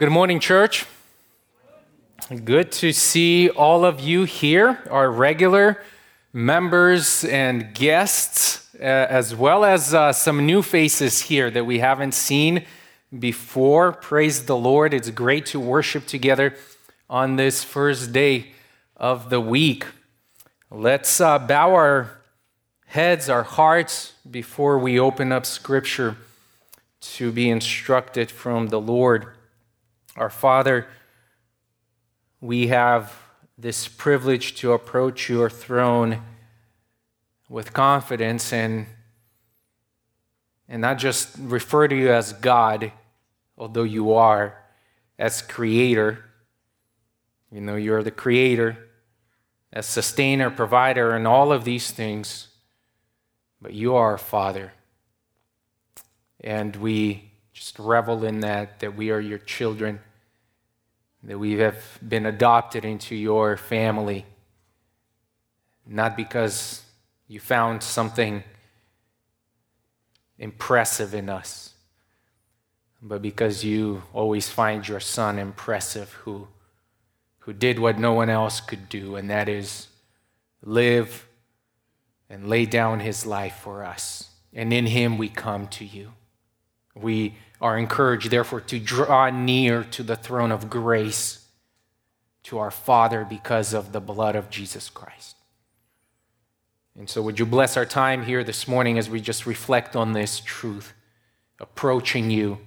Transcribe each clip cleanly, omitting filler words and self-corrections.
Good morning, church. Good to see all of you here, our regular members and guests, as well as some new faces here that we haven't seen before. Praise the Lord. It's great to worship together on this first day of the week. Let's bow our heads, our hearts, before we open up Scripture to be instructed from the Lord. Our Father, we have this privilege to approach your throne with confidence and not just refer to you as God, although you are, as Creator. You know, you're the Creator, as Sustainer, Provider, and all of these things. But you are our Father. And we just revel in that we are your children, that we have been adopted into your family, not because you found something impressive in us, but because you always find your son impressive, who did what no one else could do, and that is live and lay down his life for us. And in him we come to you. We are encouraged, therefore, to draw near to the throne of grace, to our Father, because of the blood of Jesus Christ. And so would you bless our time here this morning as we just reflect on this truth, approaching you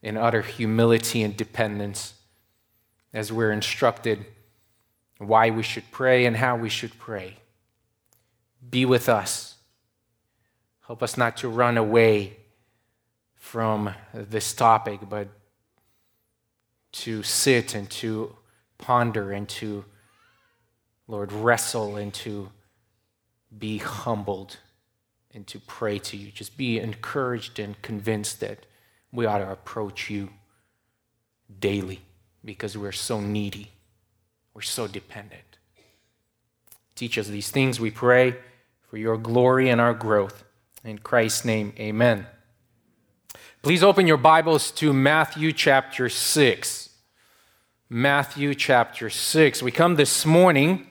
in utter humility and dependence, as we're instructed why we should pray and how we should pray. Be with us. Help us not to run away from this topic, but to sit and to ponder and to, Lord, wrestle and to be humbled and to pray to you. Just be encouraged and convinced that we ought to approach you daily because we're so needy. We're so dependent. Teach us these things, we pray, for your glory and our growth. In Christ's name, amen. Please open your Bibles to Matthew chapter 6. Matthew chapter 6. We come this morning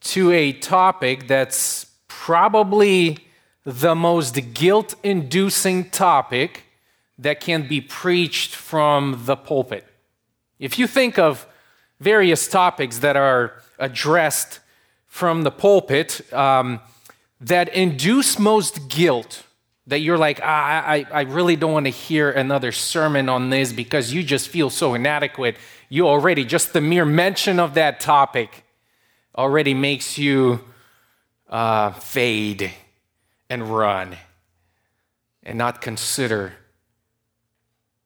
to a topic that's probably the most guilt-inducing topic that can be preached from the pulpit. If you think of various topics that are addressed from the pulpit that induce most guilt, that you're like, I really don't want to hear another sermon on this because you just feel so inadequate. You already, just the mere mention of that topic already makes you fade and run and not consider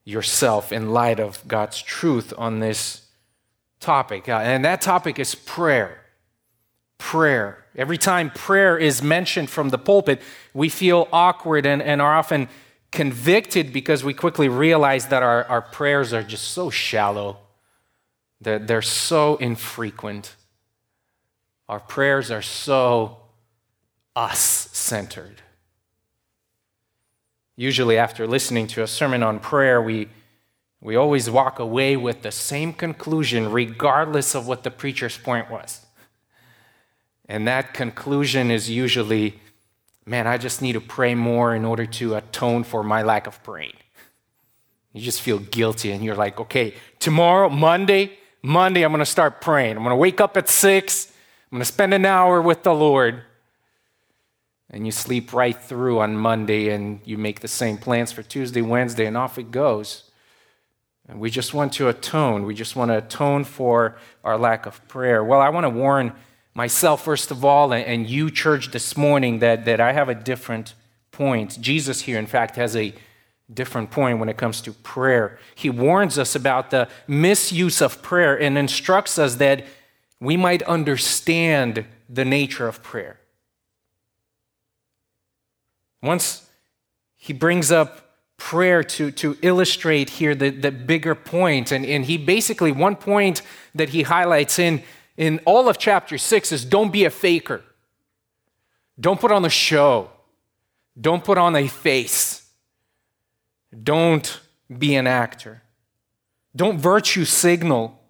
yourself in light of God's truth on this topic. And that topic is prayer. Prayer. Every time prayer is mentioned from the pulpit, we feel awkward and are often convicted because we quickly realize that our prayers are just so shallow, that they're so infrequent. Our prayers are so us-centered. Usually after listening to a sermon on prayer, we always walk away with the same conclusion regardless of what the preacher's point was. And that conclusion is usually, man, I just need to pray more in order to atone for my lack of praying. You just feel guilty and you're like, okay, tomorrow, Monday, I'm going to start praying. I'm going to wake up at 6. I'm going to spend an hour with the Lord. And you sleep right through on Monday and you make the same plans for Tuesday, Wednesday, and off it goes. And we just want to atone. We just want to atone for our lack of prayer. Well, I want to warn myself, first of all, and you, church, this morning, that I have a different point. Jesus here, in fact, has a different point when it comes to prayer. He warns us about the misuse of prayer and instructs us that we might understand the nature of prayer. Once he brings up prayer to illustrate here the bigger point, and he basically, one point that he highlights in all of chapter 6 is don't be a faker. Don't put on a show. Don't put on a face. Don't be an actor. Don't virtue signal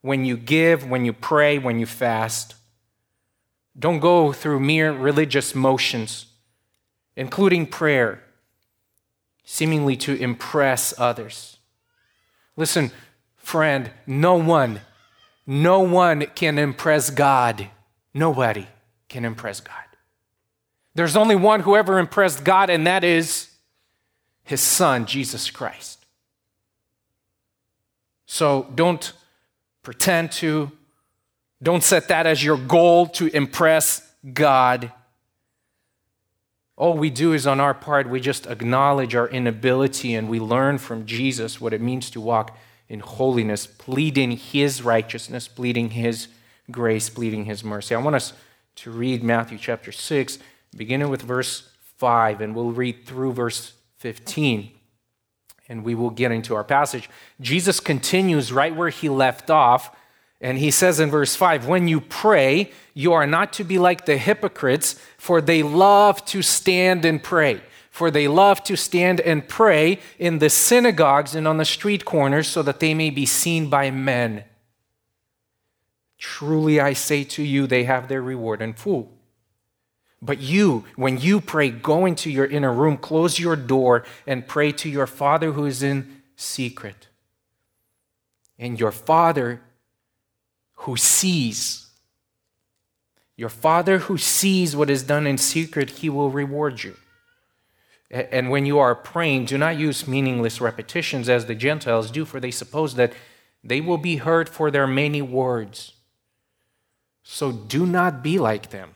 when you give, when you pray, when you fast. Don't go through mere religious motions, including prayer, seemingly to impress others. Listen, friend, no one can impress God. Nobody can impress God. There's only one who ever impressed God, and that is his son, Jesus Christ. So don't pretend to. Don't set that as your goal to impress God. All we do is on our part, we just acknowledge our inability and we learn from Jesus what it means to walk in holiness, pleading his righteousness, pleading his grace, pleading his mercy. I want us to read Matthew chapter 6, beginning with verse 5, and we'll read through verse 15, and we will get into our passage. Jesus continues right where he left off, and he says in verse 5, when you pray, you are not to be like the hypocrites, for they love to stand and pray. For they love to stand and pray in the synagogues and on the street corners so that they may be seen by men. Truly I say to you, they have their reward in full. But you, when you pray, go into your inner room, close your door, and pray to your Father who is in secret. And your Father who sees, what is done in secret, he will reward you. And when you are praying, do not use meaningless repetitions as the Gentiles do, for they suppose that they will be heard for their many words. So do not be like them,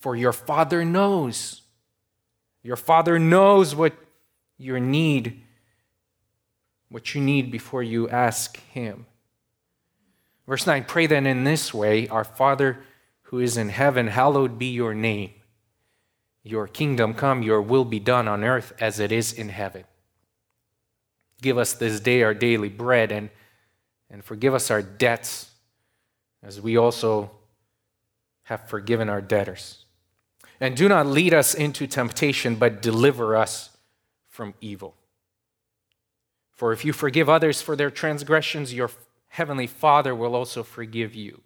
for your Father knows. Your Father knows what you need before you ask him. Verse 9, pray then in this way, our Father who is in heaven, hallowed be your name. Your kingdom come, your will be done on earth as it is in heaven. Give us this day our daily bread, and forgive us our debts as we also have forgiven our debtors. And do not lead us into temptation, but deliver us from evil. For if you forgive others for their transgressions, your Heavenly Father will also forgive you.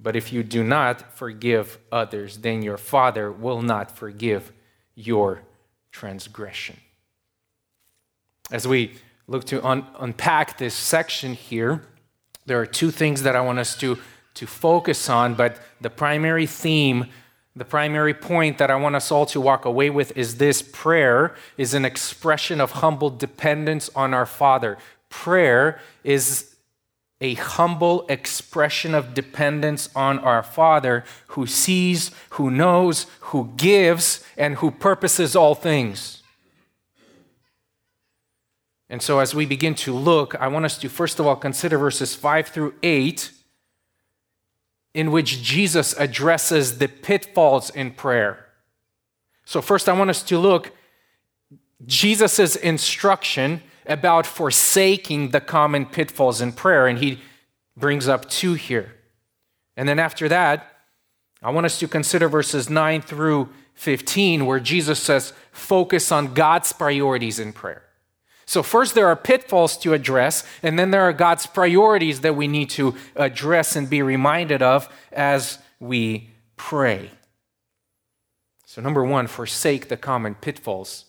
But if you do not forgive others, then your Father will not forgive your transgression. As we look to unpack this section here, there are two things that I want us to focus on, but the primary theme, the primary point that I want us all to walk away with is this: prayer is an expression of humble dependence on our Father. Prayer is a humble expression of dependence on our Father who sees, who knows, who gives, and who purposes all things. And so as we begin to look, I want us to first of all consider verses 5 through 8, in which Jesus addresses the pitfalls in prayer. So first I want us to look at Jesus' instruction about forsaking the common pitfalls in prayer, and he brings up two here. And then after that, I want us to consider verses 9 through 15, where Jesus says, focus on God's priorities in prayer. So first there are pitfalls to address, and then there are God's priorities that we need to address and be reminded of as we pray. So number one, forsake the common pitfalls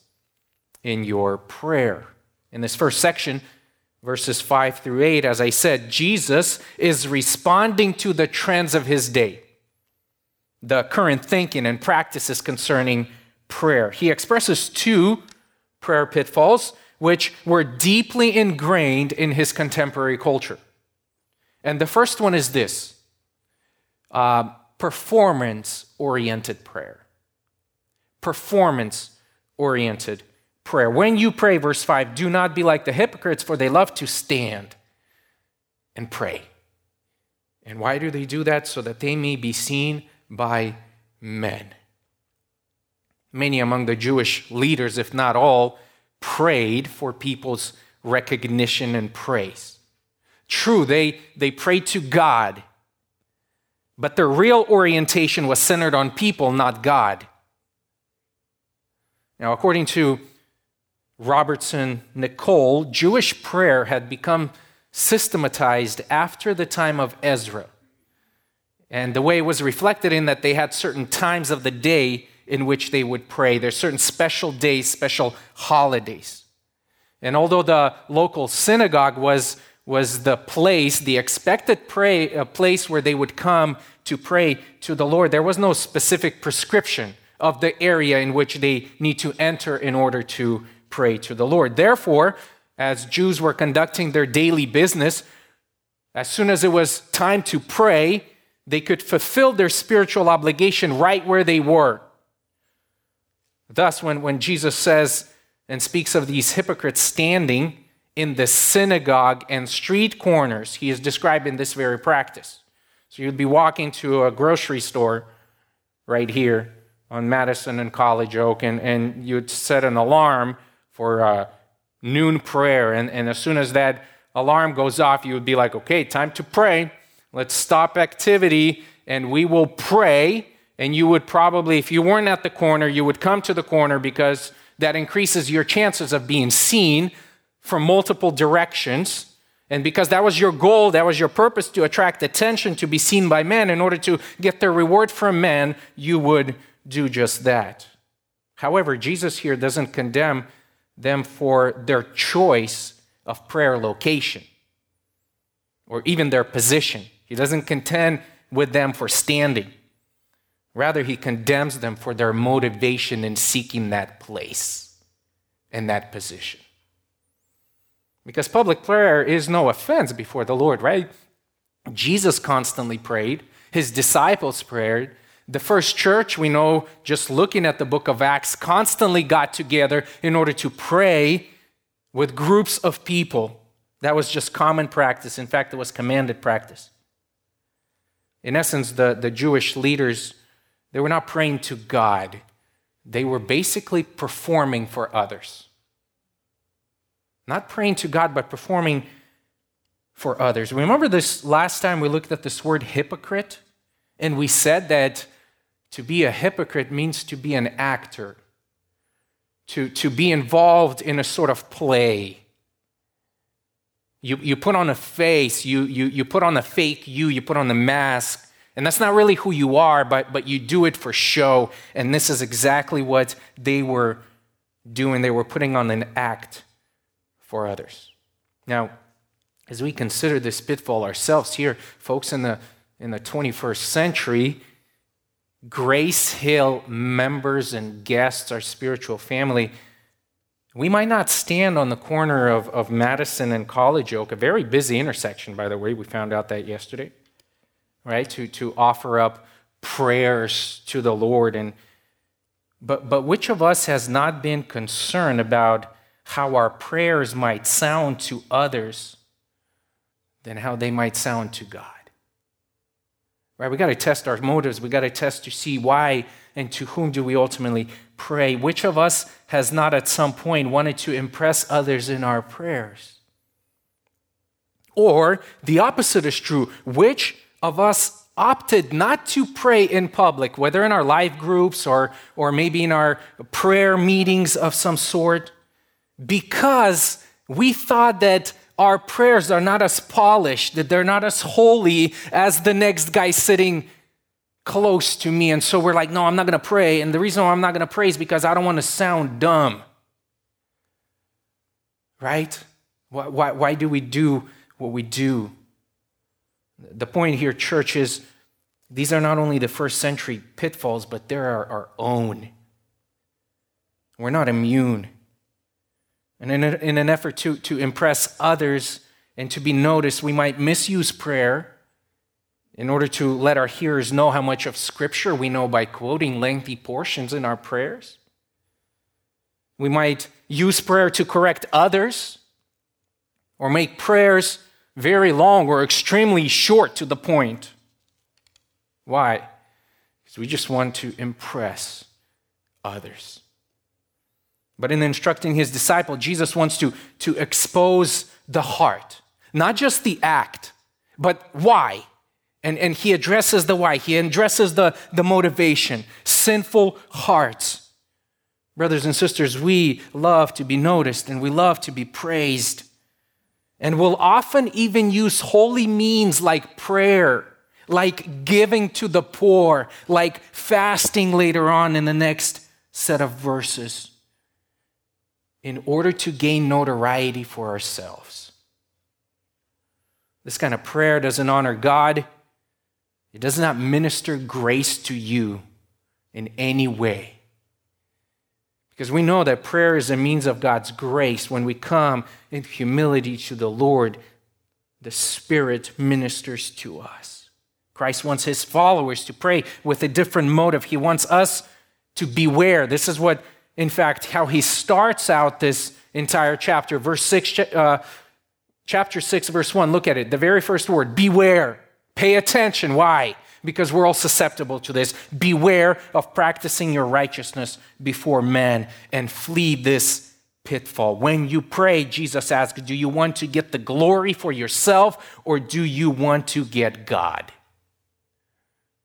in your prayer. In this first section, verses 5 through 8, as I said, Jesus is responding to the trends of his day, the current thinking and practices concerning prayer. He expresses two prayer pitfalls which were deeply ingrained in his contemporary culture. And the first one is this, performance-oriented prayer. Performance-oriented prayer. When you pray, verse 5, do not be like the hypocrites, for they love to stand and pray. And why do they do that? So that they may be seen by men. Many among the Jewish leaders, if not all, prayed for people's recognition and praise. True, they prayed to God, but their real orientation was centered on people, not God. Now, according to Robertson Nicol, Jewish prayer had become systematized after the time of Ezra. And the way it was reflected in that they had certain times of the day in which they would pray. There's certain special days, special holidays. And although the local synagogue was the place, the expected place where they would come to pray to the Lord, there was no specific prescription of the area in which they need to enter in order to pray to the Lord. Therefore, as Jews were conducting their daily business, as soon as it was time to pray, they could fulfill their spiritual obligation right where they were. Thus, when Jesus says and speaks of these hypocrites standing in the synagogue and street corners, he is describing this very practice. So you'd be walking to a grocery store right here on Madison and College Oak, and you'd set an alarm for noon prayer. And as soon as that alarm goes off, you would be like, okay, time to pray. Let's stop activity, and we will pray. And you would probably, if you weren't at the corner, you would come to the corner because that increases your chances of being seen from multiple directions. And because that was your goal, that was your purpose, to attract attention, to be seen by men in order to get their reward from men, you would do just that. However, Jesus here doesn't condemn them for their choice of prayer location or even their position. He doesn't contend with them for standing. Rather, he condemns them for their motivation in seeking that place and that position. Because public prayer is no offense before the Lord, right? Jesus constantly prayed. His disciples prayed. The first church, we know, just looking at the book of Acts, constantly got together in order to pray with groups of people. That was just common practice. In fact, it was commanded practice. In essence, the Jewish leaders, they were not praying to God. They were basically performing for others. Not praying to God, but performing for others. Remember this last time we looked at this word hypocrite? And we said that to be a hypocrite means to be an actor, to be involved in a sort of play. You put on a face, you put on a fake you put on the mask, and that's not really who you are, but you do it for show. And this is exactly what they were doing. They were putting on an act for others. Now, as we consider this pitfall ourselves here, folks, in the 21st century, Grace Hill members and guests, our spiritual family, we might not stand on the corner of Madison and College Oak, a very busy intersection, by the way. We found out that yesterday, right? To offer up prayers to the Lord. But which of us has not been concerned about how our prayers might sound to others than how they might sound to God? Right? We got to test our motives. We got to test to see why and to whom do we ultimately pray. Which of us has not at some point wanted to impress others in our prayers? Or the opposite is true. Which of us opted not to pray in public, whether in our life groups or maybe in our prayer meetings of some sort, because we thought that our prayers are not as polished, that they're not as holy as the next guy sitting close to me. And so we're like, no, I'm not going to pray. And the reason why I'm not going to pray is because I don't want to sound dumb. Right? Why do we do what we do? The point here, church, is these are not only the first century pitfalls, but they are our own. We're not immune. And in an effort to impress others and to be noticed, we might misuse prayer in order to let our hearers know how much of Scripture we know by quoting lengthy portions in our prayers. We might use prayer to correct others or make prayers very long or extremely short to the point. Why? Because we just want to impress others. But in instructing his disciple, Jesus wants to expose the heart, not just the act, but why. And he addresses the why. He addresses the motivation, sinful hearts. Brothers and sisters, we love to be noticed and we love to be praised. And we'll often even use holy means like prayer, like giving to the poor, like fasting later on in the next set of verses, in order to gain notoriety for ourselves. This kind of prayer doesn't honor God. It does not minister grace to you in any way. Because we know that prayer is a means of God's grace. When we come in humility to the Lord, the Spirit ministers to us. Christ wants his followers to pray with a different motive. He wants us to beware. This is what, in fact, how he starts out this entire chapter. Chapter 6, verse 1, look at it. The very first word, beware. Pay attention. Why? Because we're all susceptible to this. Beware of practicing your righteousness before men and flee this pitfall. When you pray, Jesus asks, do you want to get the glory for yourself or do you want to get God?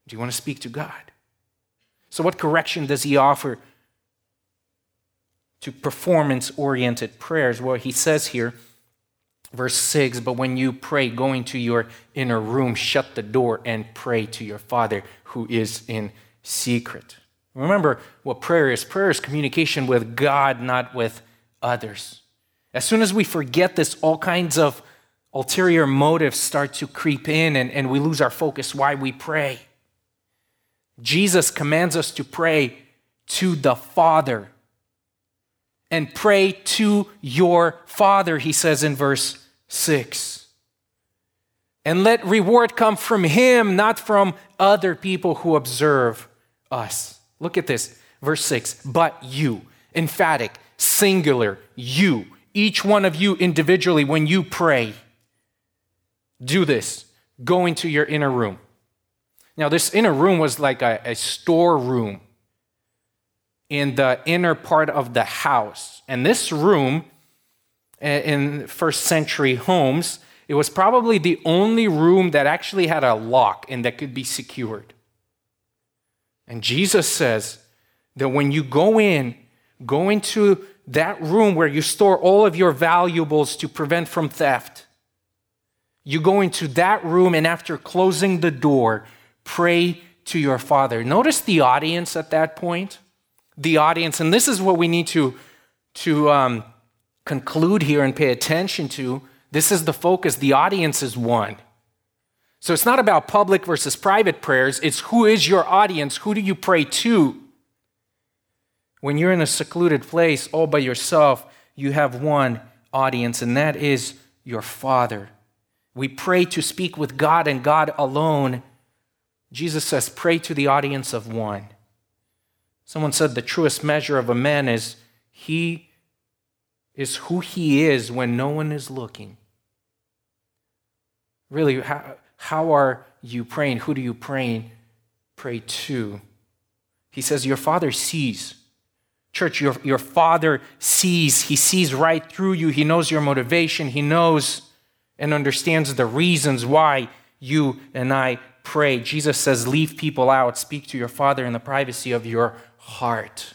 Do you want to speak to God? So what correction does he offer to performance-oriented prayers? Well, he says here, Verse 6, but when you pray, go into your inner room, shut the door, and pray to your Father who is in secret. Remember what prayer is. Prayer is communication with God, not with others. As soon as we forget this, all kinds of ulterior motives start to creep in, and we lose our focus why we pray. Jesus commands us to pray to the Father. And pray to your Father, he says in verse 6. And let reward come from him, not from other people who observe us. Look at this, verse 6. But you, emphatic, singular, you, each one of you individually, when you pray, do this. Go into your inner room. Now, this inner room was like a storeroom in the inner part of the house. And this room, in first century homes, it was probably the only room that actually had a lock and that could be secured. And Jesus says that when you go into that room where you store all of your valuables to prevent from theft. You go into that room and after closing the door, pray to your Father. Notice the audience at that point. The audience, and this is what we need to conclude here and pay attention to. This is the focus. The audience is one. So it's not about public versus private prayers. It's who is your audience? Who do you pray to? When you're in a secluded place all by yourself, you have one audience, and that is your Father. We pray to speak with God and God alone. Jesus says, pray to the audience of one. Someone said the truest measure of a man is he is who he is when no one is looking. Really, how are you praying? Who do you pray to? He says, your Father sees. Church, your Father sees. He sees right through you. He knows your motivation. He knows and understands the reasons why you and I pray. Jesus says, leave people out. Speak to your Father in the privacy of your heart.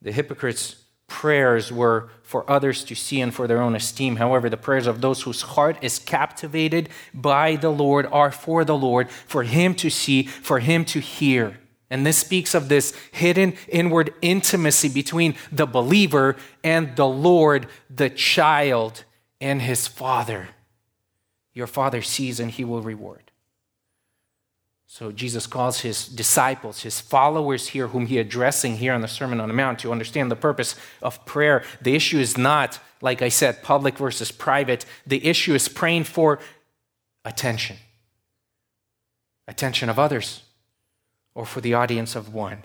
The hypocrites' prayers were for others to see and for their own esteem. However, the prayers of those whose heart is captivated by the Lord are for the Lord, for him to see, for him to hear. And this speaks of this hidden inward intimacy between the believer and the Lord, the child and his Father. Your Father sees and he will reward. So Jesus calls his disciples, his followers here, whom he addressing here on the Sermon on the Mount, to understand the purpose of prayer. The issue is not, like I said, public versus private. The issue is praying for attention. Attention of others or for the audience of one.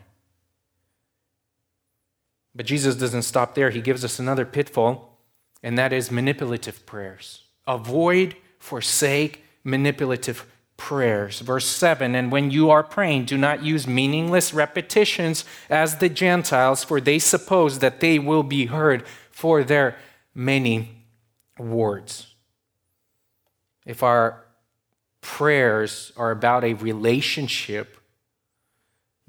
But Jesus doesn't stop there. He gives us another pitfall, and that is manipulative prayers. Avoid, forsake, manipulative prayers. Verse 7, and when you are praying, do not use meaningless repetitions as the Gentiles, for they suppose that they will be heard for their many words. If our prayers are about a relationship,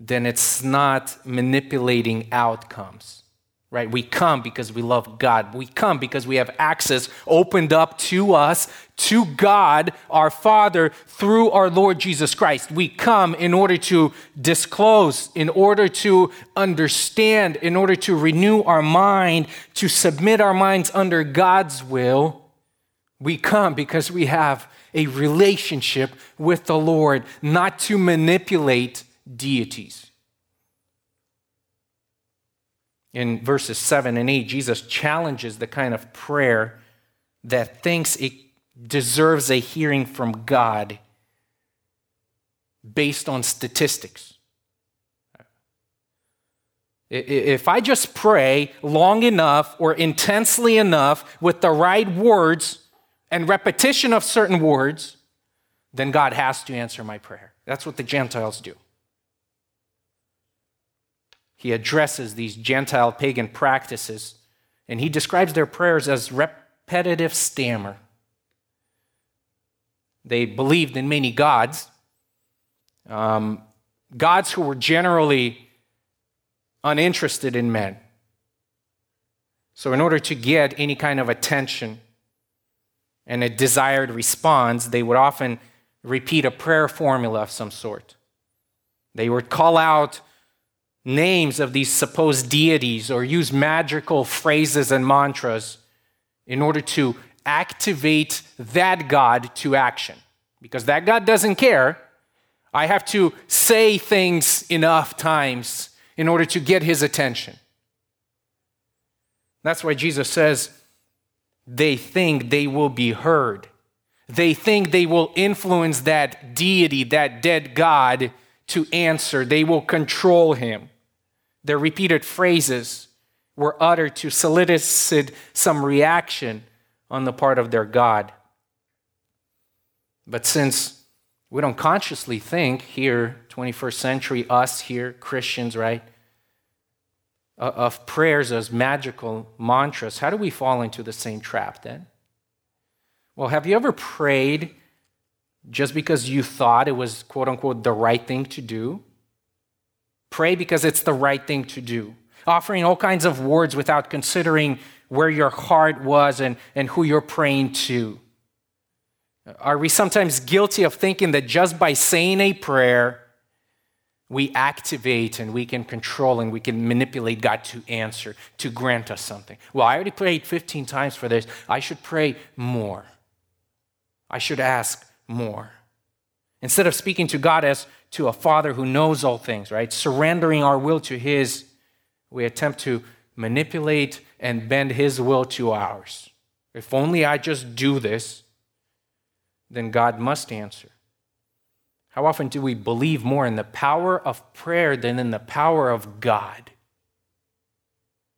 then it's not manipulating outcomes, right? We come because we love God. We come because we have access opened up to us, to God, our Father, through our Lord Jesus Christ. We come in order to disclose, in order to understand, in order to renew our mind, to submit our minds under God's will. We come because we have a relationship with the Lord, not to manipulate deities. In verses 7 and 8, Jesus challenges the kind of prayer that thinks it deserves a hearing from God based on statistics. If I just pray long enough or intensely enough with the right words and repetition of certain words, then God has to answer my prayer. That's what the Gentiles do. He addresses these Gentile pagan practices, and he describes their prayers as repetitive stammer. They believed in many gods, gods who were generally uninterested in men. So in order to get any kind of attention and a desired response, they would often repeat a prayer formula of some sort. They would call out names of these supposed deities or use magical phrases and mantras in order to activate that God to action. Because that God doesn't care. I have to say things enough times in order to get his attention. That's why Jesus says, they think they will be heard. They think they will influence that deity, that dead God, to answer. They will control him. Their repeated phrases were uttered to solicit some reaction on the part of their God. But since we don't consciously think here, 21st century us here, Christians, right, of prayers as magical mantras, how do we fall into the same trap then? Well, have you ever prayed just because you thought it was, quote unquote, the right thing to do? Pray because it's the right thing to do, offering all kinds of words without considering where your heart was and who you're praying to. Are we sometimes guilty of thinking that just by saying a prayer, we activate and we can control and we can manipulate God to answer, to grant us something? Well, I already prayed 15 times for this. I should pray more. I should ask more. Instead of speaking to God as to a Father who knows all things, right? Surrendering our will to his, we attempt to manipulate and bend his will to ours. If only I just do this, then God must answer. How often do we believe more in the power of prayer than in the power of God?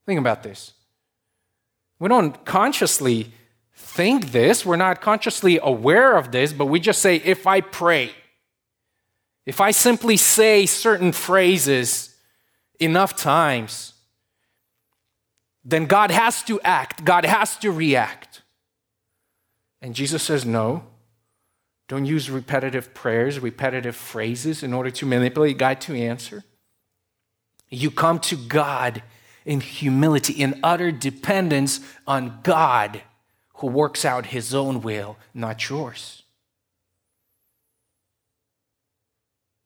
Think about this. We don't consciously think this. We're not consciously aware of this, but we just say, if I pray, if I simply say certain phrases enough times, then God has to act. God has to react. And Jesus says, no. Don't use repetitive prayers, repetitive phrases in order to manipulate God to answer. You come to God in humility, in utter dependence on God who works out his own will, not yours.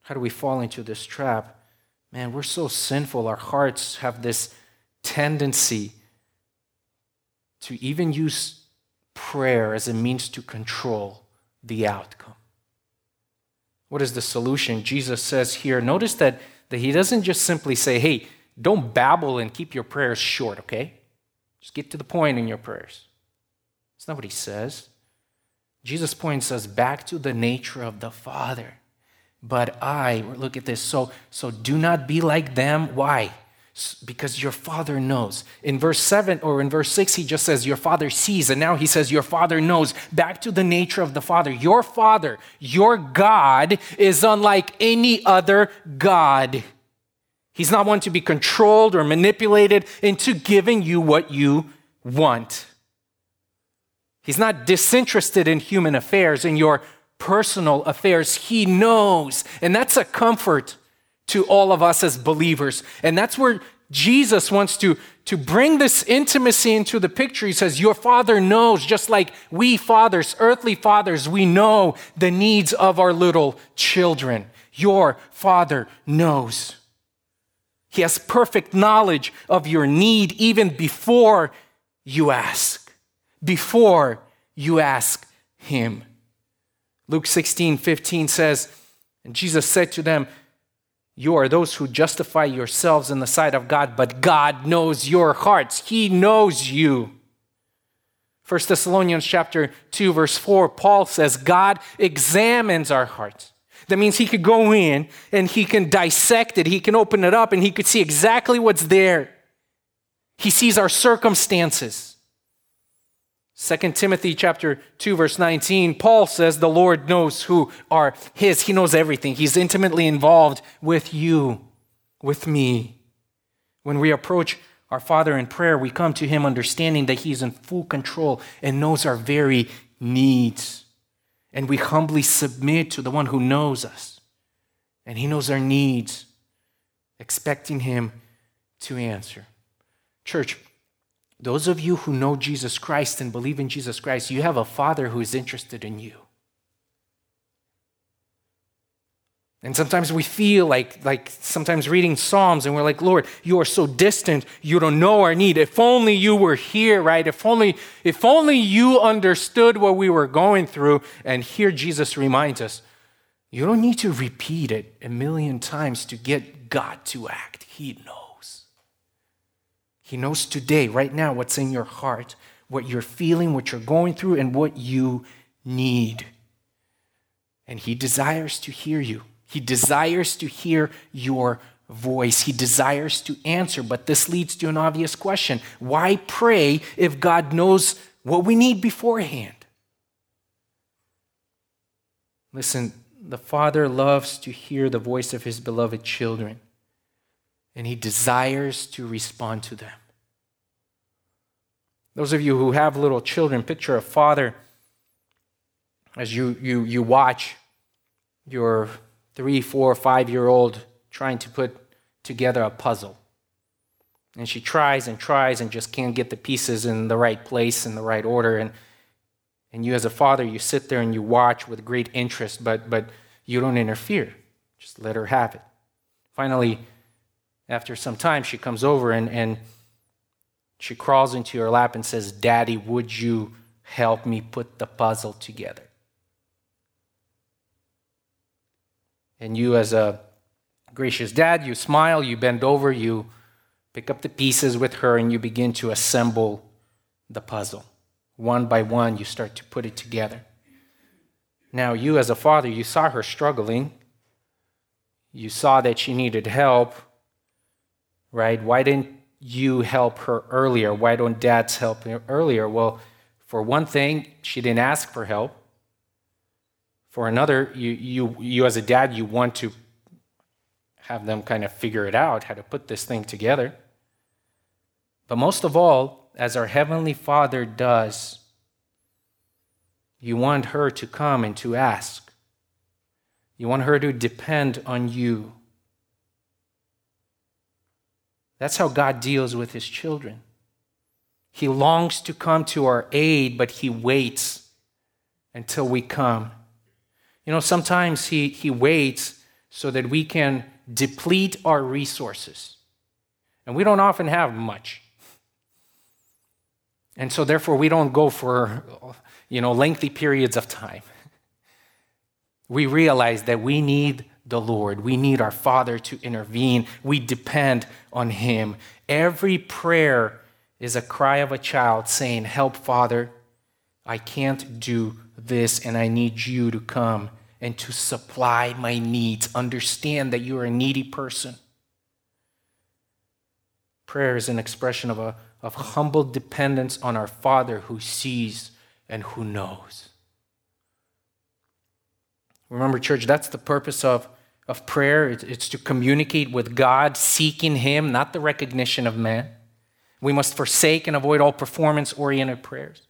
How do we fall into this trap? Man, we're so sinful. Our hearts have this tendency to even use prayer as a means to control the outcome. What is the solution? Jesus says here, notice that he doesn't just simply say, hey, don't babble and keep your prayers short, okay? Just get to the point in your prayers. That's not what he says. Jesus points us back to the nature of the Father. But I, look at this, so do not be like them. Why? Because your Father knows. In verse 7 or in verse 6, he just says, your Father sees. And now he says, your Father knows. Back to the nature of the Father. Your Father, your God, is unlike any other God. He's not one to be controlled or manipulated into giving you what you want. He's not disinterested in human affairs, in your personal affairs. He knows. And that's a comfort to all of us as believers. And that's where Jesus wants to bring this intimacy into the picture. He says, your Father knows, just like we fathers, earthly fathers, we know the needs of our little children. Your Father knows. He has perfect knowledge of your need even before you ask. Before you ask him. Luke 16:15 says, and Jesus said to them, you are those who justify yourselves in the sight of God, but God knows your hearts. He knows you. 1 Thessalonians chapter 2, verse 4, Paul says, God examines our hearts. That means he could go in and he can dissect it. He can open it up and he could see exactly what's there. He sees our circumstances. 2 Timothy chapter 2, verse 19, Paul says the Lord knows who are his. He knows everything. He's intimately involved with you, with me. When we approach our Father in prayer, we come to him understanding that he's in full control and knows our very needs. And we humbly submit to the one who knows us. And he knows our needs, expecting him to answer. Church, those of you who know Jesus Christ and believe in Jesus Christ, you have a Father who is interested in you. And sometimes we feel like sometimes reading Psalms and we're like, Lord, you are so distant, you don't know our need. If only you were here, right? If only you understood what we were going through. And here Jesus reminds us, you don't need to repeat it a million times to get God to act. He knows. He knows today, right now, what's in your heart, what you're feeling, what you're going through, and what you need. And he desires to hear you. He desires to hear your voice. He desires to answer. But this leads to an obvious question. Why pray if God knows what we need beforehand? Listen, the Father loves to hear the voice of his beloved children. And he desires to respond to them. Those of you who have little children, picture a father as you watch your 3, 4, 5-year-old trying to put together a puzzle. And she tries and just can't get the pieces in the right place, in the right order. And you as a father, you sit there and you watch with great interest, but you don't interfere. Just let her have it. Finally, after some time, she comes over and she crawls into your lap and says, Daddy, would you help me put the puzzle together? And you, as a gracious dad, you smile, you bend over, you pick up the pieces with her, and you begin to assemble the puzzle. One by one, you start to put it together. Now, you as a father, you saw her struggling. You saw that she needed help. Right? Why didn't you help her earlier? Why don't dads help her earlier? Well, for one thing, she didn't ask for help. For another, you as a dad, you want to have them kind of figure it out, how to put this thing together. But most of all, as our Heavenly Father does, you want her to come and to ask. You want her to depend on you. That's how God deals with his children. He longs to come to our aid, but he waits until we come. You know, sometimes he waits so that we can deplete our resources. And we don't often have much. And so therefore we don't go for, lengthy periods of time. We realize that we need the Lord. We need our Father to intervene. We depend on him. Every prayer is a cry of a child saying, help, Father, I can't do this and I need you to come and to supply my needs. Understand that you're a needy person. Prayer is an expression of humble dependence on our Father who sees and who knows. Remember, church, that's the purpose of prayer. It's to communicate with God, seeking him, not the recognition of man. We must forsake and avoid all performance-oriented prayers.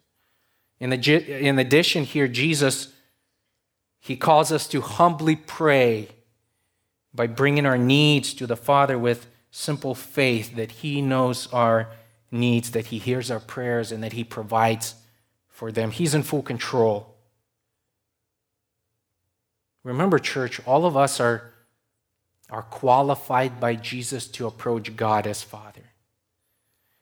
In addition here, Jesus, he calls us to humbly pray by bringing our needs to the Father with simple faith that He knows our needs, that He hears our prayers, and that He provides for them. He's in full control. Remember, church, all of us are qualified by Jesus to approach God as Father.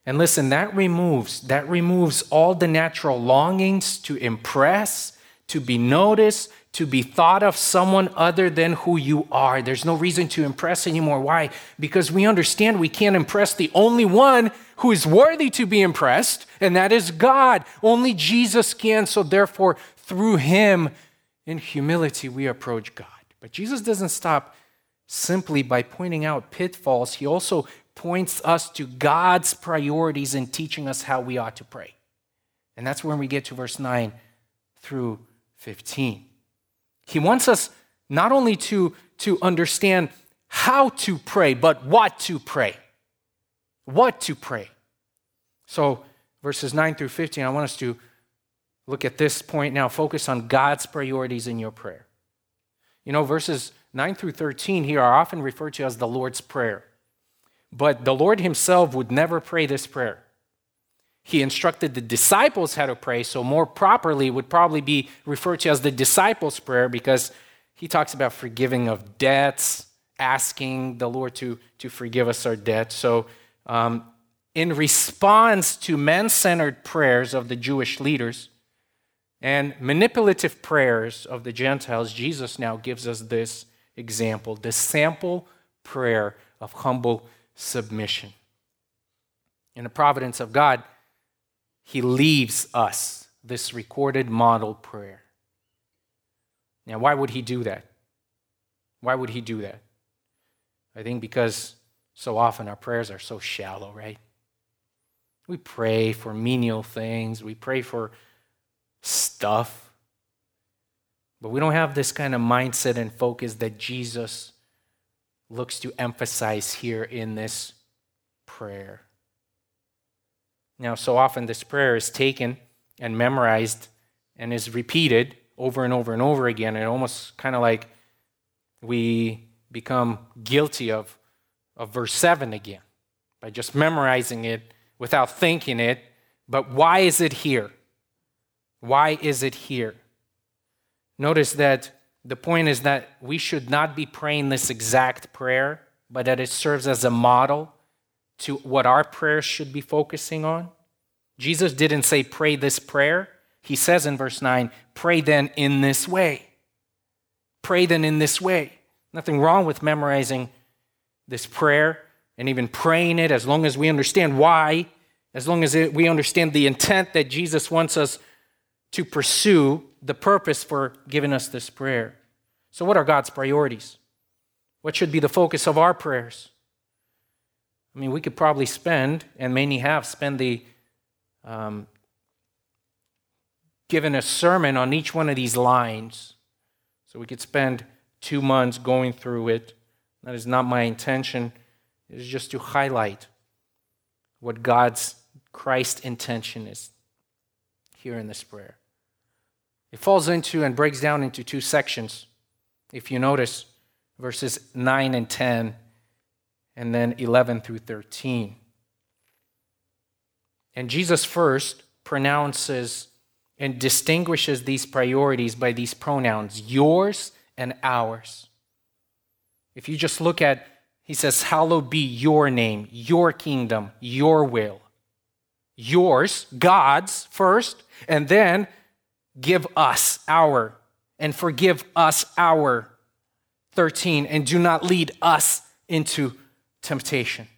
And listen, that removes all the natural longings to impress, to be noticed, to be thought of someone other than who you are. There's no reason to impress anymore. Why? Because we understand we can't impress the only one who is worthy to be impressed, and that is God. Only Jesus can, so therefore, through Him, in humility, we approach God. But Jesus doesn't stop simply by pointing out pitfalls. He also points us to God's priorities in teaching us how we ought to pray. And that's when we get to verse 9 through 15. He wants us not only to understand how to pray, but what to pray. What to pray. So verses 9 through 15, I want us to look at this point now. Focus on God's priorities in your prayer. You know, verses 9 through 13 here are often referred to as the Lord's Prayer. But the Lord Himself would never pray this prayer. He instructed the disciples how to pray, so more properly would probably be referred to as the disciples' prayer, because He talks about forgiving of debts, asking the Lord to forgive us our debts. So in response to man-centered prayers of the Jewish leaders and manipulative prayers of the Gentiles, Jesus now gives us this example, the sample prayer of humble submission. In the providence of God, He leaves us this recorded model prayer. Now, why would He do that? Why would He do that? I think because so often our prayers are so shallow, right? We pray for menial things. We pray for stuff. But we don't have this kind of mindset and focus that Jesus looks to emphasize here in this prayer. Now, so often this prayer is taken and memorized and is repeated over and over and over again. And almost kind of like we become guilty of verse 7 again by just memorizing it without thinking it. But why is it here? Why is it here? Notice that the point is that we should not be praying this exact prayer, but that it serves as a model to what our prayers should be focusing on. Jesus didn't say, pray this prayer. He says in verse 9, pray then in this way. Pray then in this way. Nothing wrong with memorizing this prayer and even praying it, as long as we understand why, as long as we understand the intent that Jesus wants us to pursue, the purpose for giving us this prayer. So what are God's priorities? What should be the focus of our prayers? I mean, we could probably spend, and many have spent given a sermon on each one of these lines. So we could spend 2 months going through it. That is not my intention. It is just to highlight what God's, Christ's intention is here in this prayer. It falls into and breaks down into two sections. If you notice, verses 9 and 10, and then 11 through 13. And Jesus first pronounces and distinguishes these priorities by these pronouns, yours and ours. If you just look at, He says, hallowed be your name, your kingdom, your will. Yours, God's first, and then give us our, and forgive us our, 13, and do not lead us into temptation.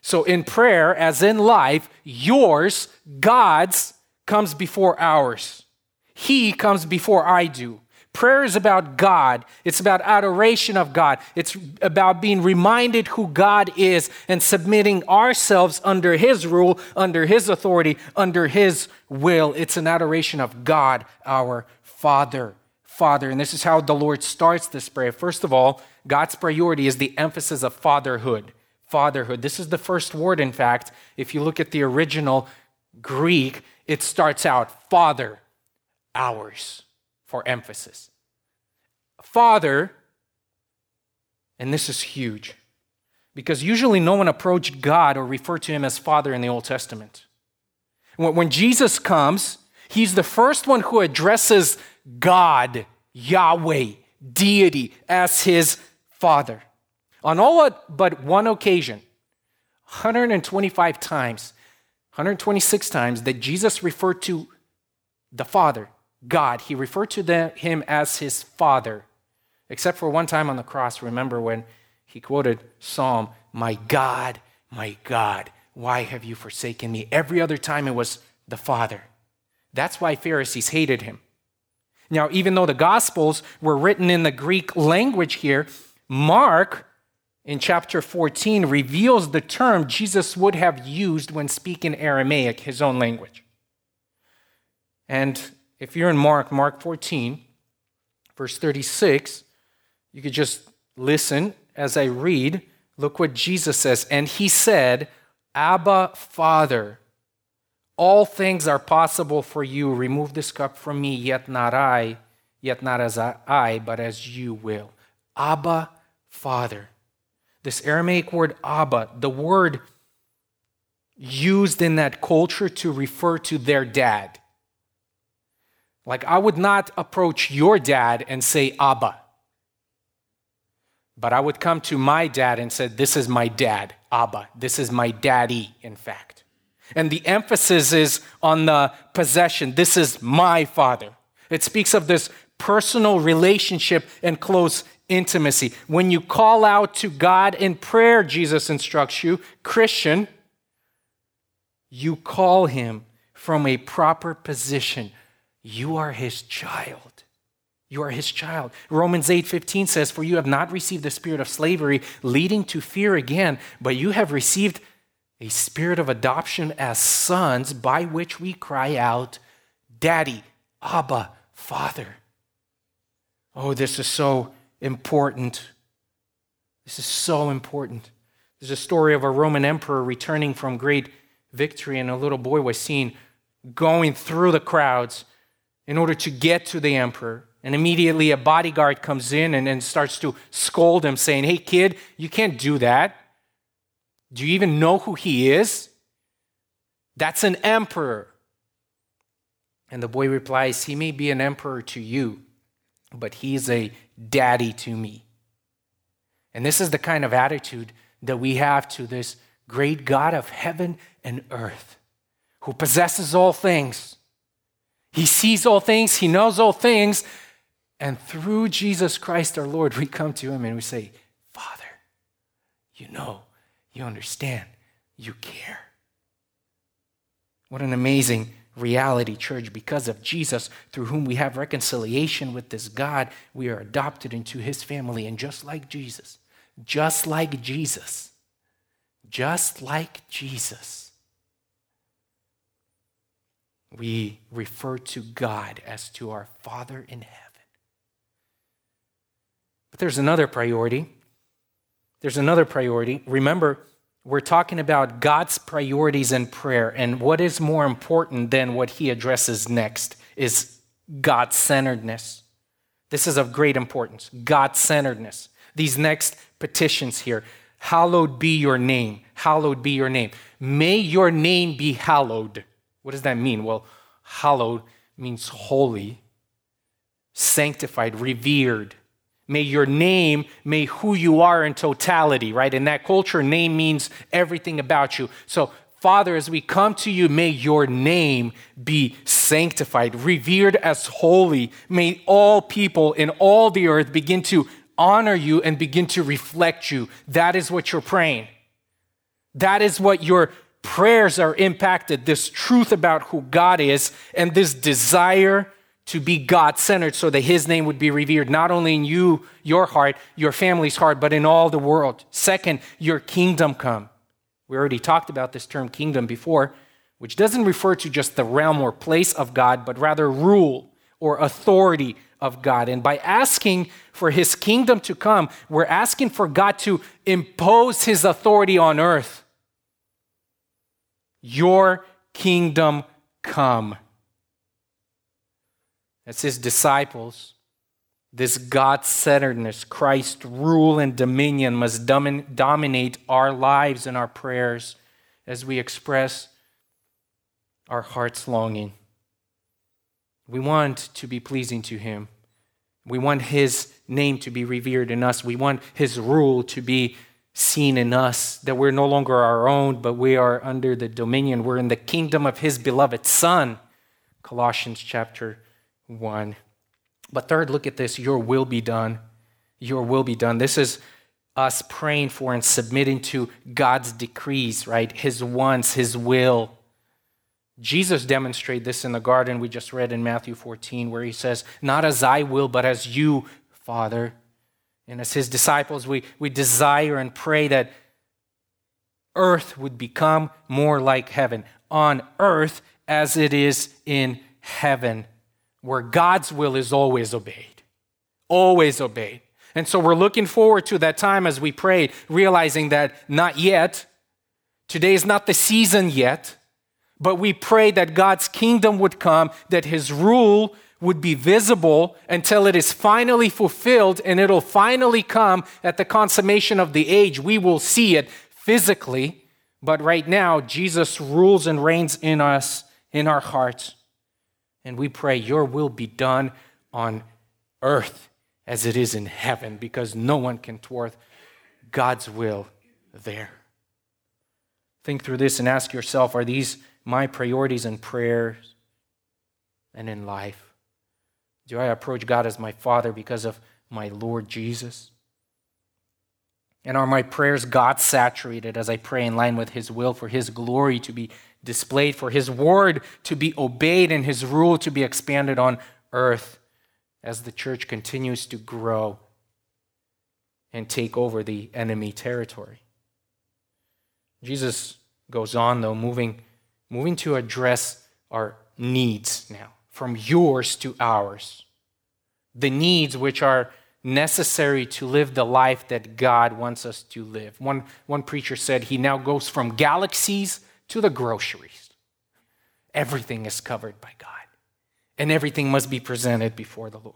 So in prayer, as in life, yours, God's, comes before ours. He comes before I do. Prayer is about God. It's about adoration of God. It's about being reminded who God is and submitting ourselves under His rule, under His authority, under His will. It's an adoration of God, our Father. Father, and this is how the Lord starts this prayer. First of all, God's priority is the emphasis of fatherhood. Fatherhood. This is the first word, in fact. If you look at the original Greek, it starts out, Father, ours, for emphasis. Father, And this is huge, because usually no one approached God or referred to him as Father in the Old Testament. When Jesus comes, he's the first one who addresses God, Yahweh, deity, as his Father. On all but one occasion, 125 times, 126 times that Jesus referred to the Father, God, he referred to him as his Father, except for one time on the cross. Remember when he quoted Psalm, my God, why have you forsaken me? Every other time it was the Father. That's why Pharisees hated him. Now, even though the Gospels were written in the Greek language here, Mark, in chapter 14, reveals the term Jesus would have used when speaking Aramaic, his own language. And if you're in Mark 14, verse 36, you could just listen as I read. Look what Jesus says. And he said, Abba, Father, all things are possible for you. Remove this cup from me, yet not as I, but as you will. Abba, Father. This Aramaic word Abba, the word used in that culture to refer to their dad. Like, I would not approach your dad and say Abba, but I would come to my dad and say, this is my dad, Abba. This is my daddy, in fact. And the emphasis is on the possession. This is my Father. It speaks of this personal relationship and close intimacy. When you call out to God in prayer, Jesus instructs you, Christian, you call him from a proper position. You are his child. You are his child. Romans 8:15 says, for you have not received the spirit of slavery, leading to fear again, but you have received a spirit of adoption as sons, by which we cry out, Daddy, Abba, Father. Oh, this is so important. This is so important. There's a story of a Roman emperor returning from great victory, and a little boy was seen going through the crowds in order to get to the emperor. And immediately a bodyguard comes in and starts to scold him, saying, hey, kid, you can't do that. Do you even know who he is? That's an emperor. And the boy replies, he may be an emperor to you, but he's a daddy to me. And this is the kind of attitude that we have to this great God of heaven and earth, who possesses all things. He sees all things, he knows all things, and through Jesus Christ our Lord, we come to him and we say, Father, you know, you understand, you care. What an amazing reality, church. Because of Jesus, through whom we have reconciliation with this God, we are adopted into his family. And just like Jesus, we refer to God as to our Father in heaven. But there's another priority. Remember, we're talking about God's priorities in prayer, and what is more important than what he addresses next is God-centeredness. This is of great importance, God-centeredness. These next petitions here, hallowed be your name, hallowed be your name. May your name be hallowed. What does that mean? Well, hallowed means holy, sanctified, revered. May your name, may who you are in totality, right? In that culture, name means everything about you. So, Father, as we come to you, may your name be sanctified, revered as holy. May all people in all the earth begin to honor you and begin to reflect you. That is what you're praying. That is what your prayers are impacted, this truth about who God is and this desire to be God-centered so that his name would be revered, not only in you, your heart, your family's heart, but in all the world. Second, your kingdom come. We already talked about this term kingdom before, which doesn't refer to just the realm or place of God, but rather rule or authority of God. And by asking for his kingdom to come, we're asking for God to impose his authority on earth. Your kingdom come. As his disciples, This God-centeredness, Christ's rule and dominion must dominate our lives and our prayers as we express our heart's longing. We want to be pleasing to him. We want his name to be revered in us. We want his rule to be seen in us, that we're no longer our own, but we are under the dominion. We're in the kingdom of his beloved Son, Colossians chapter 1. But third, look at this, your will be done. Your will be done. This is us praying for and submitting to God's decrees, right? His wants, his will. Jesus demonstrated this in the garden we just read in Matthew 14, where he says, not as I will, but as you, Father. And as his disciples, we desire and pray that earth would become more like heaven, on earth as it is in heaven, where God's will is always obeyed, always obeyed. And so we're looking forward to that time as we prayed, realizing that not yet, today is not the season yet, but we pray that God's kingdom would come, that his rule would be visible until it is finally fulfilled, and it'll finally come at the consummation of the age. We will see it physically, but right now, Jesus rules and reigns in us, in our hearts. And we pray, your will be done on earth as it is in heaven, because no one can thwart God's will there. Think through this and ask yourself, are these my priorities in prayers and in life? Do I approach God as my Father because of my Lord Jesus? And are my prayers God-saturated as I pray in line with his will, for his glory to be displayed, for his word to be obeyed, and his rule to be expanded on earth as the church continues to grow and take over the enemy territory? Jesus goes on, though, moving to address our needs now, from yours to ours. The needs which are necessary to live the life that God wants us to live. One preacher said he now goes from galaxies to the groceries. Everything is covered by God, and everything must be presented before the Lord.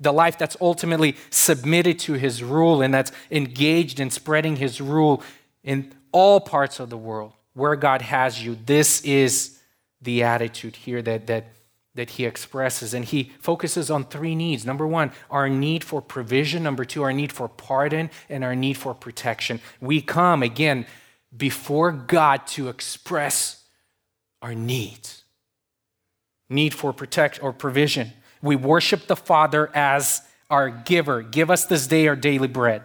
The life that's ultimately submitted to his rule and that's engaged in spreading his rule in all parts of the world where God has you. This is the attitude here that he expresses, and he focuses on three needs. Number one, our need for provision. Number two, our need for pardon, and our need for protection. We come, again, before God to express our needs. Need for protection or provision. We worship the Father as our giver. Give us this day our daily bread.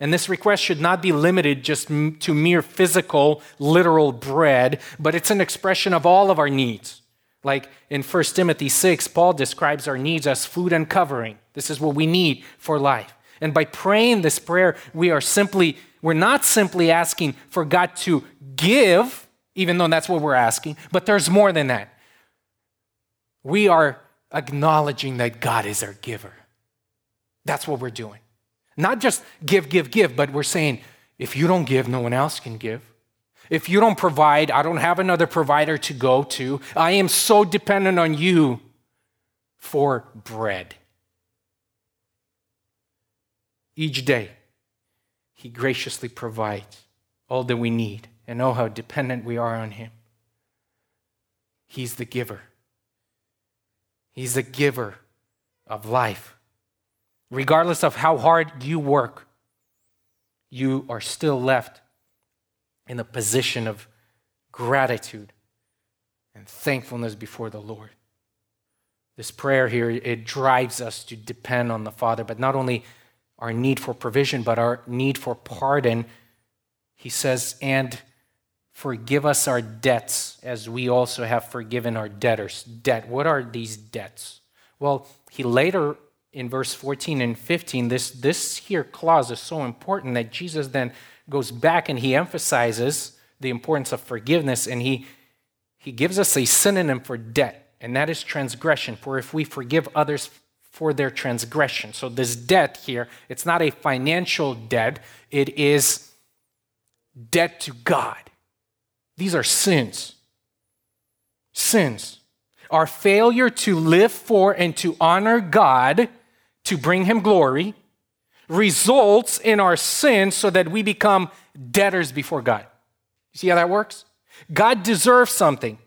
And this request should not be limited just to mere physical, literal bread, but it's an expression of all of our needs. Like in 1 Timothy 6, Paul describes our needs as food and covering. This is what we need for life. And by praying this prayer, we're not simply asking for God to give, even though that's what we're asking, but there's more than that. We are acknowledging that God is our giver. That's what we're doing. Not just give, but we're saying, if you don't give, no one else can give. If you don't provide, I don't have another provider to go to. I am so dependent on you for bread. Each day, he graciously provides all that we need, and oh, how dependent we are on him. He's the giver. He's the giver of life. Regardless of how hard you work, you are still left in a position of gratitude and thankfulness before the Lord. This prayer here, it drives us to depend on the Father, but not only our need for provision, but our need for pardon. He says, and forgive us our debts as we also have forgiven our debtors. Debt, what are these debts? Well, he later in verse 14 and 15, this here clause is so important that Jesus then goes back and he emphasizes the importance of forgiveness, and he gives us a synonym for debt, and that is transgression, for if we forgive others for their transgression. So this debt here, it's not a financial debt, it is debt to God. These are sins. Sins. Our failure to live for and to honor God to bring him glory results in our sin so that we become debtors before God. You see how that works? God deserves something.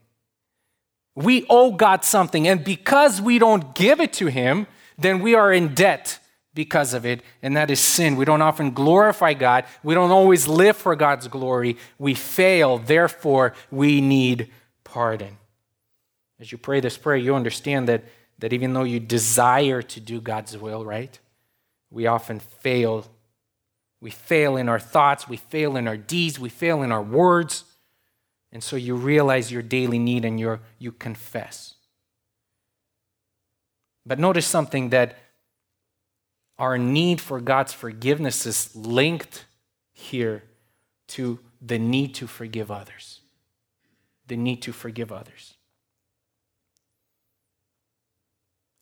We owe God something. And because we don't give it to him, then we are in debt because of it. And that is sin. We don't often glorify God. We don't always live for God's glory. We fail. Therefore, we need pardon. As you pray this prayer, you understand that even though you desire to do God's will, right? We often fail. We fail in our thoughts. We fail in our deeds. We fail in our words. And so you realize your daily need and you confess. But notice something, that our need for God's forgiveness is linked here to the need to forgive others. The need to forgive others.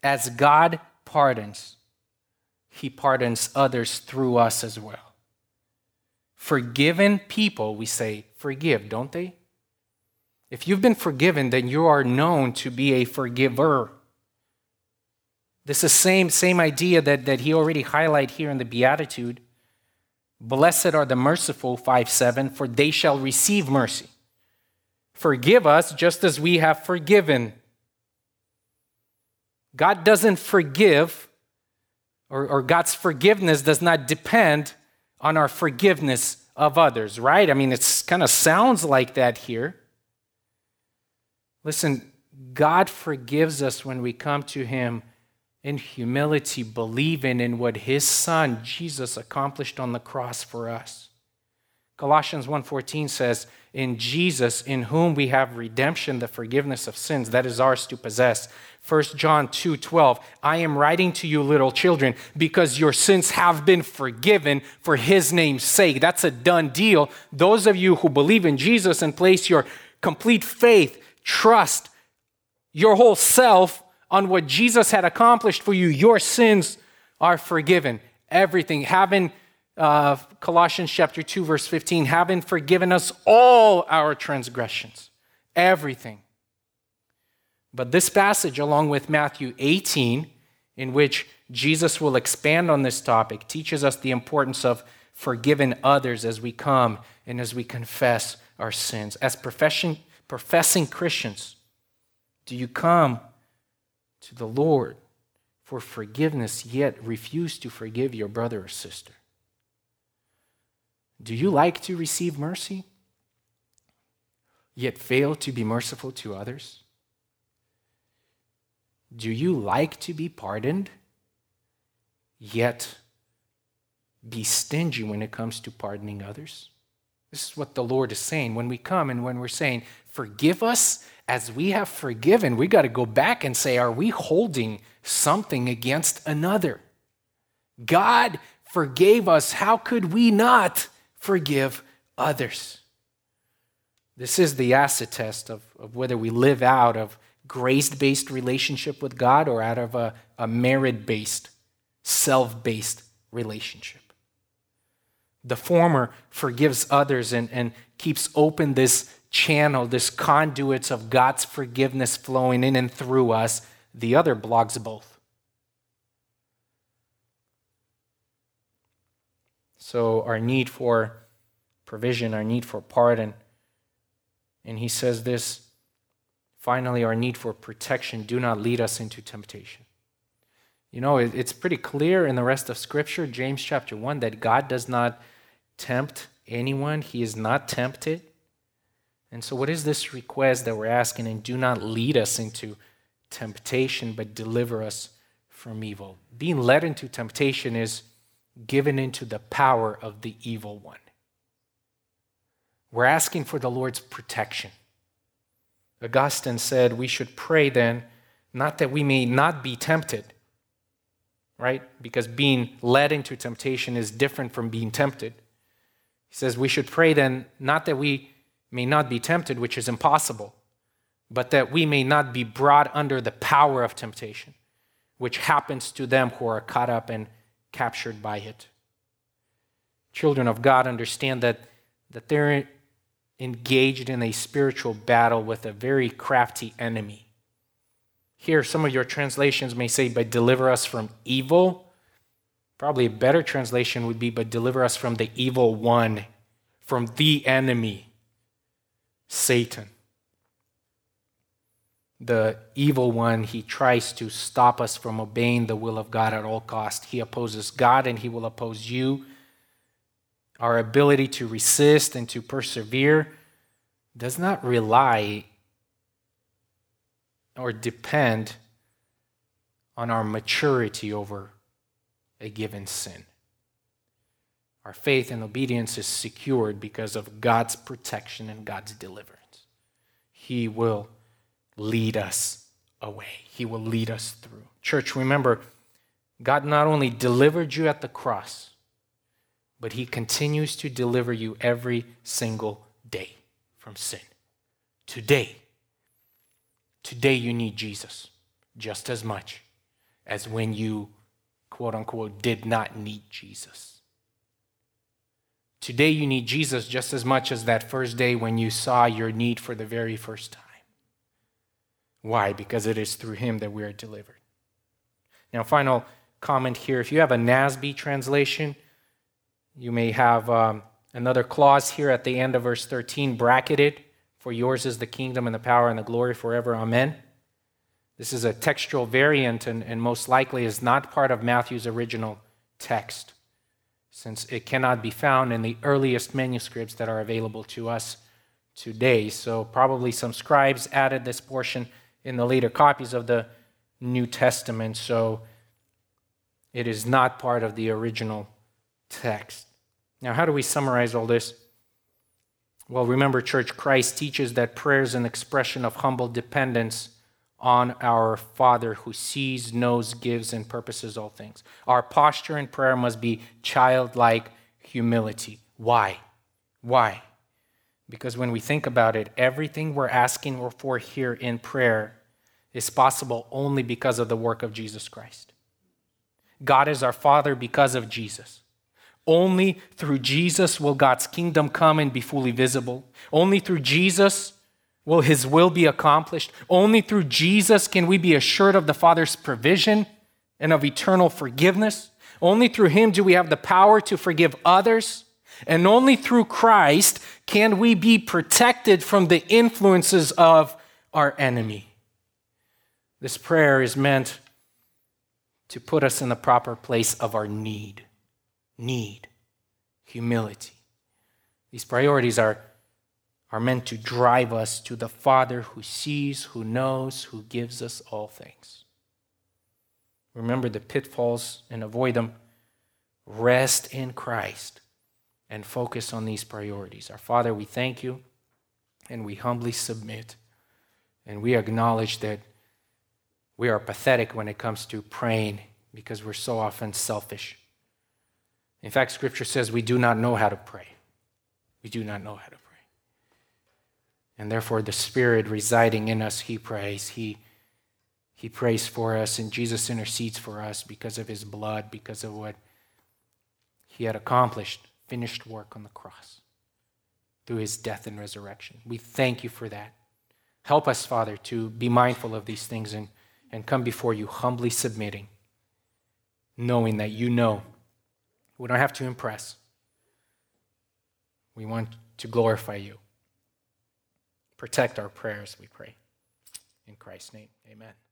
As God pardons, he pardons others through us as well. Forgiven people, we say, forgive, don't they? If you've been forgiven, then you are known to be a forgiver. This is the same idea that he already highlighted here in the Beatitude. Blessed are the merciful, 5:7, for they shall receive mercy. Forgive us just as we have forgiven. God doesn't forgive, or God's forgiveness does not depend on our forgiveness of others, right? I mean, it kind of sounds like that here. Listen, God forgives us when we come to him in humility, believing in what his son, Jesus, accomplished on the cross for us. Colossians 1:14 says, in Jesus, in whom we have redemption, the forgiveness of sins, that is ours to possess. 1 John 2:12, I am writing to you, little children, because your sins have been forgiven for his name's sake. That's a done deal. Those of you who believe in Jesus and place your complete faith, trust, your whole self on what Jesus had accomplished for you, your sins are forgiven. Everything, Colossians chapter 2, verse 15, having forgiven us all our transgressions, everything. But this passage, along with Matthew 18, in which Jesus will expand on this topic, teaches us the importance of forgiving others as we come and as we confess our sins. As professing Christians, do you come to the Lord for forgiveness, yet refuse to forgive your brother or sister? Do you like to receive mercy, yet fail to be merciful to others? Do you like to be pardoned, yet be stingy when it comes to pardoning others? This is what the Lord is saying. When we come and when we're saying, forgive us as we have forgiven, we got to go back and say, are we holding something against another? God forgave us. How could we not forgive others? This is the acid test of whether we live out of grace-based relationship with God or out of a merit-based, self-based relationship. The former forgives others and keeps open this channel, this conduits of God's forgiveness flowing in and through us. The other blocks both. So our need for provision, our need for pardon, and he says this, finally, our need for protection, do not lead us into temptation. You know, it's pretty clear in the rest of Scripture, James chapter 1, that God does not tempt anyone. He is not tempted. And so what is this request that we're asking? And do not lead us into temptation, but deliver us from evil. Being led into temptation is given into the power of the evil one. We're asking for the Lord's protection. Augustine said, we should pray then, not that we may not be tempted, right? Because being led into temptation is different from being tempted. He says, we should pray then, not that we may not be tempted, which is impossible, but that we may not be brought under the power of temptation, which happens to them who are caught up and captured by it. Children of God understand that they're engaged in a spiritual battle with a very crafty enemy. Here, some of your translations may say, but deliver us from evil. Probably a better translation would be, but deliver us from the evil one, from the enemy, Satan. The evil one, he tries to stop us from obeying the will of God at all costs. He opposes God and he will oppose you. Our ability to resist and to persevere does not rely or depend on our maturity over a given sin. Our faith and obedience is secured because of God's protection and God's deliverance. He will lead us away. He will lead us through. Church, remember, God not only delivered you at the cross, but he continues to deliver you every single day from sin. Today you need Jesus just as much as when you, quote unquote, did not need Jesus. Today you need Jesus just as much as that first day when you saw your need for the very first time. Why? Because it is through him that we are delivered. Now, final comment here. If you have a NASB translation, you may have another clause here at the end of verse 13 bracketed. For yours is the kingdom and the power and the glory forever. Amen. This is a textual variant and most likely is not part of Matthew's original text, since it cannot be found in the earliest manuscripts that are available to us today. So probably some scribes added this portion in the later copies of the New Testament, so it is not part of the original text. Now, how do we summarize all this? Well, remember, church, Christ teaches that prayer is an expression of humble dependence on our Father who sees, knows, gives, and purposes all things. Our posture in prayer must be childlike humility. Why? Because when we think about it, everything we're asking for here in prayer is possible only because of the work of Jesus Christ. God is our Father because of Jesus. Only through Jesus will God's kingdom come and be fully visible. Only through Jesus will his will be accomplished. Only through Jesus can we be assured of the Father's provision and of eternal forgiveness. Only through him do we have the power to forgive others. And only through Christ can we be protected from the influences of our enemy. This prayer is meant to put us in the proper place of our need, humility. These priorities are meant to drive us to the Father who sees, who knows, who gives us all things. Remember the pitfalls and avoid them. Rest in Christ and focus on these priorities. Our Father, we thank you, and we humbly submit, and we acknowledge that we are pathetic when it comes to praying because we're so often selfish. In fact, Scripture says we do not know how to pray. And therefore, the Spirit residing in us, he prays. He prays for us, and Jesus intercedes for us because of his blood, because of what he had accomplished, finished work on the cross through his death and resurrection. We thank you for that. Help us, Father, to be mindful of these things and come before you humbly submitting, knowing that you know. We don't have to impress. We want to glorify you. Protect our prayers, we pray. In Christ's name, amen.